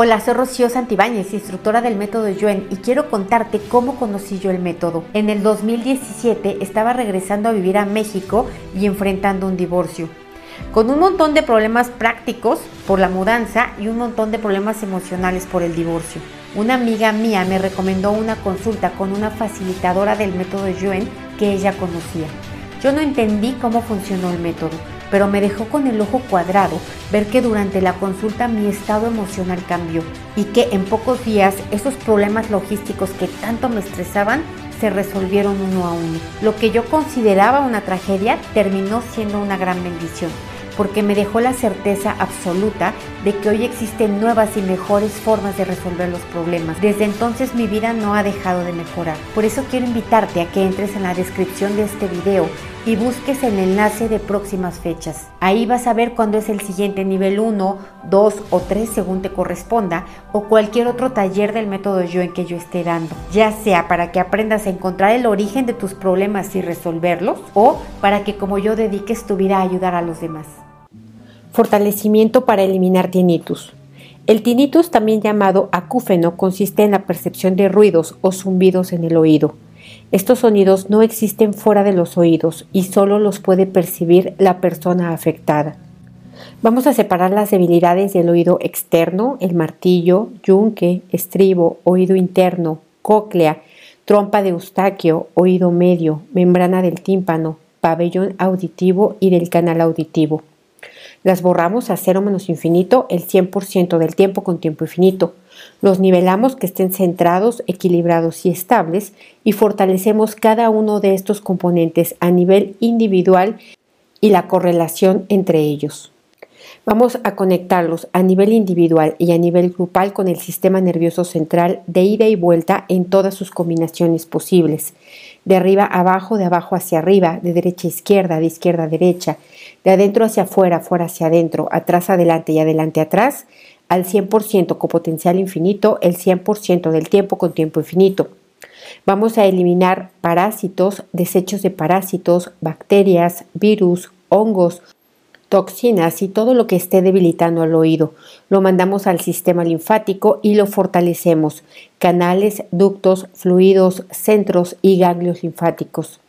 Hola, soy Rocío Santibáñez, instructora del método Yuen, y quiero contarte cómo conocí yo el método. En el 2017 estaba regresando a vivir a México y enfrentando un divorcio, con un montón de problemas prácticos por la mudanza y un montón de problemas emocionales por el divorcio. Una amiga mía me recomendó una consulta con una facilitadora del método Yuen que ella conocía. Yo no entendí cómo funcionó el método, pero me dejó con el ojo cuadrado ver que durante la consulta mi estado emocional cambió y que en pocos días esos problemas logísticos que tanto me estresaban se resolvieron uno a uno. Lo que yo consideraba una tragedia terminó siendo una gran bendición, porque me dejó la certeza absoluta de que hoy existen nuevas y mejores formas de resolver los problemas. Desde entonces mi vida no ha dejado de mejorar. Por eso quiero invitarte a que entres en la descripción de este video y busques el enlace de próximas fechas. Ahí vas a ver cuándo es el siguiente nivel 1, 2 o 3 según te corresponda, o cualquier otro taller del método Yuen que yo esté dando, ya sea para que aprendas a encontrar el origen de tus problemas y resolverlos, o para que como yo dediques tu vida a ayudar a los demás. Fortalecimiento para eliminar tinnitus. El tinnitus, también llamado acúfeno, consiste en la percepción de ruidos o zumbidos en el oído. Estos sonidos no existen fuera de los oídos y solo los puede percibir la persona afectada. Vamos a separar las debilidades del oído externo, el martillo, yunque, estribo, oído interno, cóclea, trompa de eustaquio, oído medio, membrana del tímpano, pabellón auditivo y del canal auditivo. Las borramos a 0 menos infinito el 100% del tiempo con tiempo infinito. Los nivelamos que estén centrados, equilibrados y estables y fortalecemos cada uno de estos componentes a nivel individual y la correlación entre ellos. Vamos a conectarlos a nivel individual y a nivel grupal con el sistema nervioso central de ida y vuelta en todas sus combinaciones posibles. De arriba a abajo, de abajo hacia arriba, de derecha a izquierda, de izquierda a derecha, de adentro hacia afuera, afuera hacia adentro, atrás adelante y adelante atrás, al 100% con potencial infinito, el 100% del tiempo con tiempo infinito. Vamos a eliminar parásitos, desechos de parásitos, bacterias, virus, hongos, toxinas y todo lo que esté debilitando al oído. Lo mandamos al sistema linfático y lo fortalecemos. Canales, ductos, fluidos, centros y ganglios linfáticos.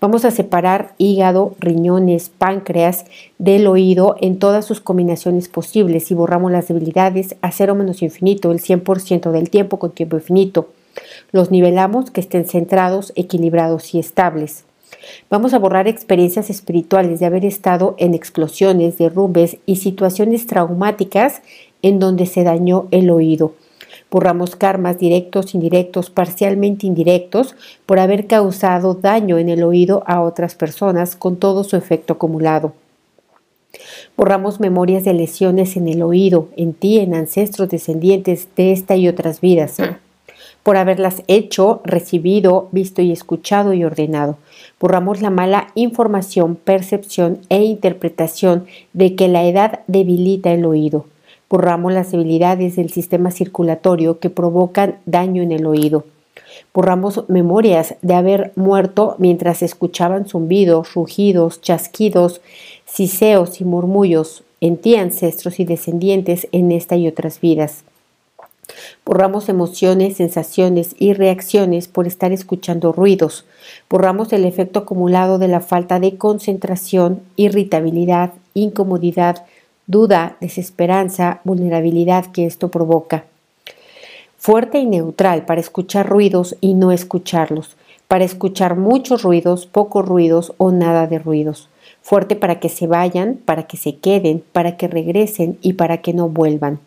Vamos a separar hígado, riñones, páncreas del oído en todas sus combinaciones posibles y borramos las debilidades a 0 menos infinito, el 100% del tiempo con tiempo infinito. Los nivelamos que estén centrados, equilibrados y estables. Vamos a borrar experiencias espirituales de haber estado en explosiones, derrumbes y situaciones traumáticas en donde se dañó el oído. Borramos karmas directos, indirectos, parcialmente indirectos por haber causado daño en el oído a otras personas con todo su efecto acumulado. Borramos memorias de lesiones en el oído, en ti, en ancestros descendientes de esta y otras vidas, por haberlas hecho, recibido, visto y escuchado y ordenado. Borramos la mala información, percepción e interpretación de que la edad debilita el oído. Borramos las debilidades del sistema circulatorio que provocan daño en el oído. Borramos memorias de haber muerto mientras escuchaban zumbidos, rugidos, chasquidos, siseos y murmullos en ti, ancestros y descendientes en esta y otras vidas. Borramos emociones, sensaciones y reacciones por estar escuchando ruidos. Borramos el efecto acumulado de la falta de concentración, irritabilidad, incomodidad, duda, desesperanza, vulnerabilidad que esto provoca. Fuerte y neutral para escuchar ruidos y no escucharlos. Para escuchar muchos ruidos, pocos ruidos o nada de ruidos. Fuerte para que se vayan, para que se queden, para que regresen y para que no vuelvan.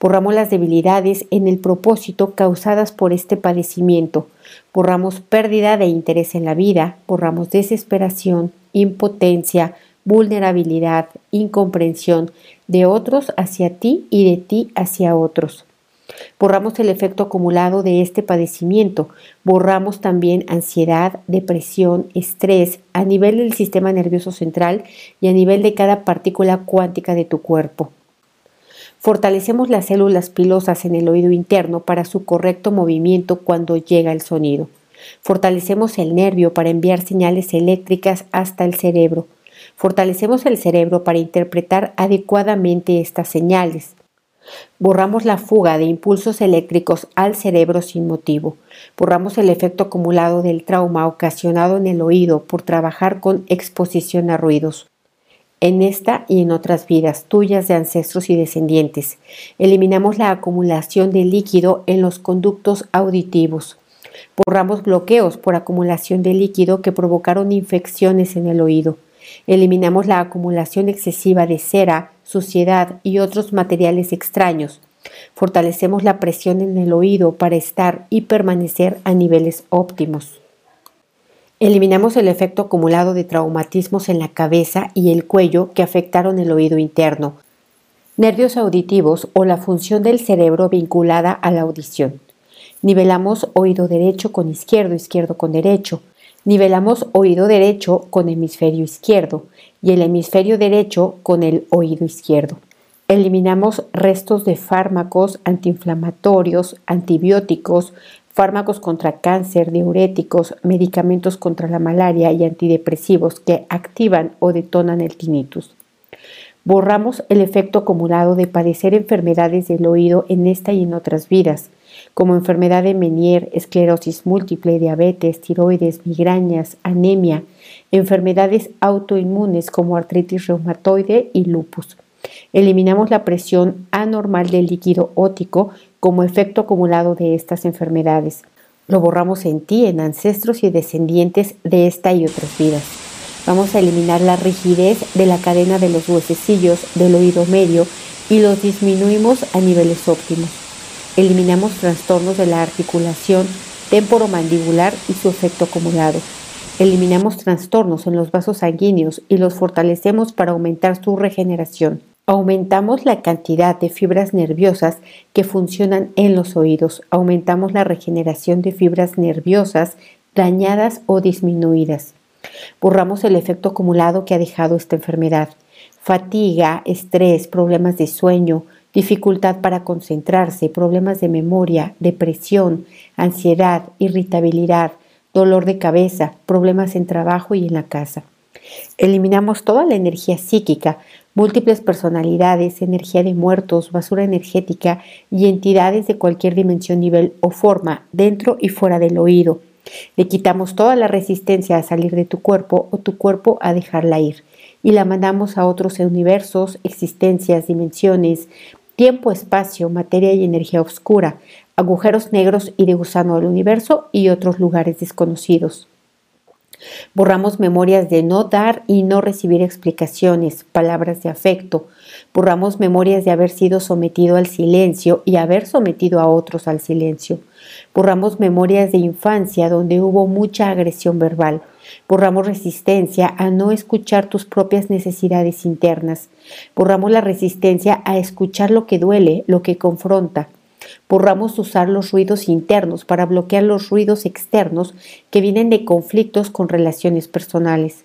Borramos las debilidades en el propósito causadas por este padecimiento. Borramos pérdida de interés en la vida. Borramos desesperación, impotencia, vulnerabilidad, incomprensión de otros hacia ti y de ti hacia otros. Borramos el efecto acumulado de este padecimiento. Borramos también ansiedad, depresión, estrés a nivel del sistema nervioso central y a nivel de cada partícula cuántica de tu cuerpo. Fortalecemos las células pilosas en el oído interno para su correcto movimiento cuando llega el sonido. Fortalecemos el nervio para enviar señales eléctricas hasta el cerebro. Fortalecemos el cerebro para interpretar adecuadamente estas señales. Borramos la fuga de impulsos eléctricos al cerebro sin motivo. Borramos el efecto acumulado del trauma ocasionado en el oído por trabajar con exposición a ruidos. En esta y en otras vidas tuyas de ancestros y descendientes, eliminamos la acumulación de líquido en los conductos auditivos. Borramos bloqueos por acumulación de líquido que provocaron infecciones en el oído. Eliminamos la acumulación excesiva de cera, suciedad y otros materiales extraños. Fortalecemos la presión en el oído para estar y permanecer a niveles óptimos. Eliminamos el efecto acumulado de traumatismos en la cabeza y el cuello que afectaron el oído interno, nervios auditivos o la función del cerebro vinculada a la audición. Nivelamos oído derecho con izquierdo, izquierdo con derecho. Nivelamos oído derecho con hemisferio izquierdo y el hemisferio derecho con el oído izquierdo. Eliminamos restos de fármacos antiinflamatorios, antibióticos, fármacos contra cáncer, diuréticos, medicamentos contra la malaria y antidepresivos que activan o detonan el tinnitus. Borramos el efecto acumulado de padecer enfermedades del oído en esta y en otras vidas, como enfermedad de Ménière, esclerosis múltiple, diabetes, tiroides, migrañas, anemia, enfermedades autoinmunes como artritis reumatoide y lupus. Eliminamos la presión anormal del líquido ótico como efecto acumulado de estas enfermedades. Lo borramos en ti, en ancestros y descendientes de esta y otras vidas. Vamos a eliminar la rigidez de la cadena de los huesecillos del oído medio y los disminuimos a niveles óptimos. Eliminamos trastornos de la articulación temporomandibular y su efecto acumulado. Eliminamos trastornos en los vasos sanguíneos y los fortalecemos para aumentar su regeneración. Aumentamos la cantidad de fibras nerviosas que funcionan en los oídos. Aumentamos la regeneración de fibras nerviosas dañadas o disminuidas. Borramos el efecto acumulado que ha dejado esta enfermedad. Fatiga, estrés, problemas de sueño, dificultad para concentrarse, problemas de memoria, depresión, ansiedad, irritabilidad, dolor de cabeza, problemas en trabajo y en la casa. Eliminamos toda la energía psíquica, múltiples personalidades, energía de muertos, basura energética y entidades de cualquier dimensión, nivel o forma, dentro y fuera del oído. Le quitamos toda la resistencia a salir de tu cuerpo o tu cuerpo a dejarla ir y la mandamos a otros universos, existencias, dimensiones, tiempo, espacio, materia y energía oscura, agujeros negros y de gusano del universo y otros lugares desconocidos. Borramos memorias de no dar y no recibir explicaciones, palabras de afecto. Borramos memorias de haber sido sometido al silencio y haber sometido a otros al silencio. Borramos memorias de infancia donde hubo mucha agresión verbal. Borramos resistencia a no escuchar tus propias necesidades internas. Borramos la resistencia a escuchar lo que duele, lo que confronta. Borramos usar los ruidos internos para bloquear los ruidos externos que vienen de conflictos con relaciones personales.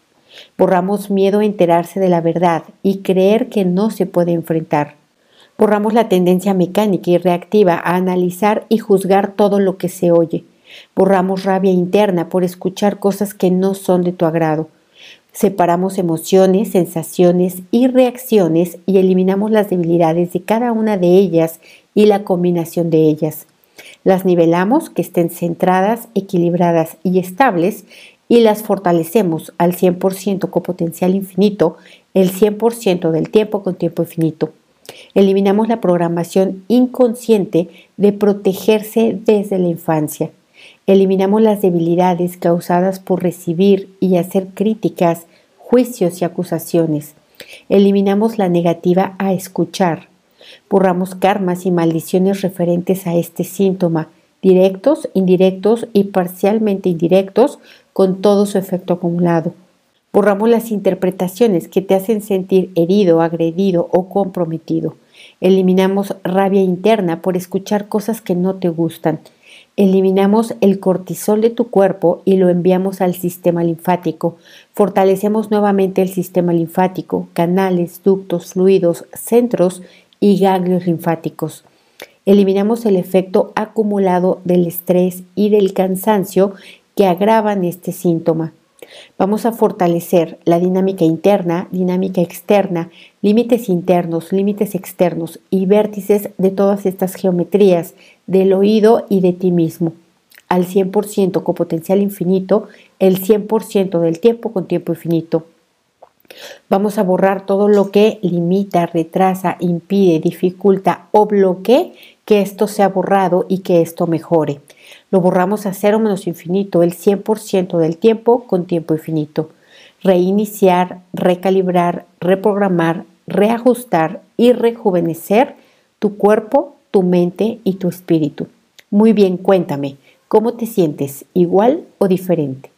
Borramos miedo a enterarse de la verdad y creer que no se puede enfrentar. Borramos la tendencia mecánica y reactiva a analizar y juzgar todo lo que se oye. Borramos rabia interna por escuchar cosas que no son de tu agrado. Separamos emociones, sensaciones y reacciones y eliminamos las debilidades de cada una de ellas y la combinación de ellas. Las nivelamos, que estén centradas, equilibradas y estables, y las fortalecemos al 100% con potencial infinito, el 100% del tiempo con tiempo infinito. Eliminamos la programación inconsciente de protegerse desde la infancia. Eliminamos las debilidades causadas por recibir y hacer críticas, juicios y acusaciones. Eliminamos la negativa a escuchar. Borramos karmas y maldiciones referentes a este síntoma, directos, indirectos y parcialmente indirectos, con todo su efecto acumulado. Borramos las interpretaciones que te hacen sentir herido, agredido o comprometido. Eliminamos rabia interna por escuchar cosas que no te gustan. Eliminamos el cortisol de tu cuerpo y lo enviamos al sistema linfático. Fortalecemos nuevamente el sistema linfático, canales, ductos, fluidos, centros y ganglios linfáticos. Eliminamos el efecto acumulado del estrés y del cansancio que agravan este síntoma. Vamos a fortalecer la dinámica interna, dinámica externa, límites internos, límites externos y vértices de todas estas geometrías del oído y de ti mismo. Al 100% con potencial infinito, el 100% del tiempo con tiempo infinito. Vamos a borrar todo lo que limita, retrasa, impide, dificulta o bloquee que esto sea borrado y que esto mejore. Lo borramos a cero menos infinito, el 100% del tiempo con tiempo infinito. Reiniciar, recalibrar, reprogramar, reajustar y rejuvenecer tu cuerpo, tu mente y tu espíritu. Muy bien, cuéntame, ¿cómo te sientes? ¿Igual o diferente?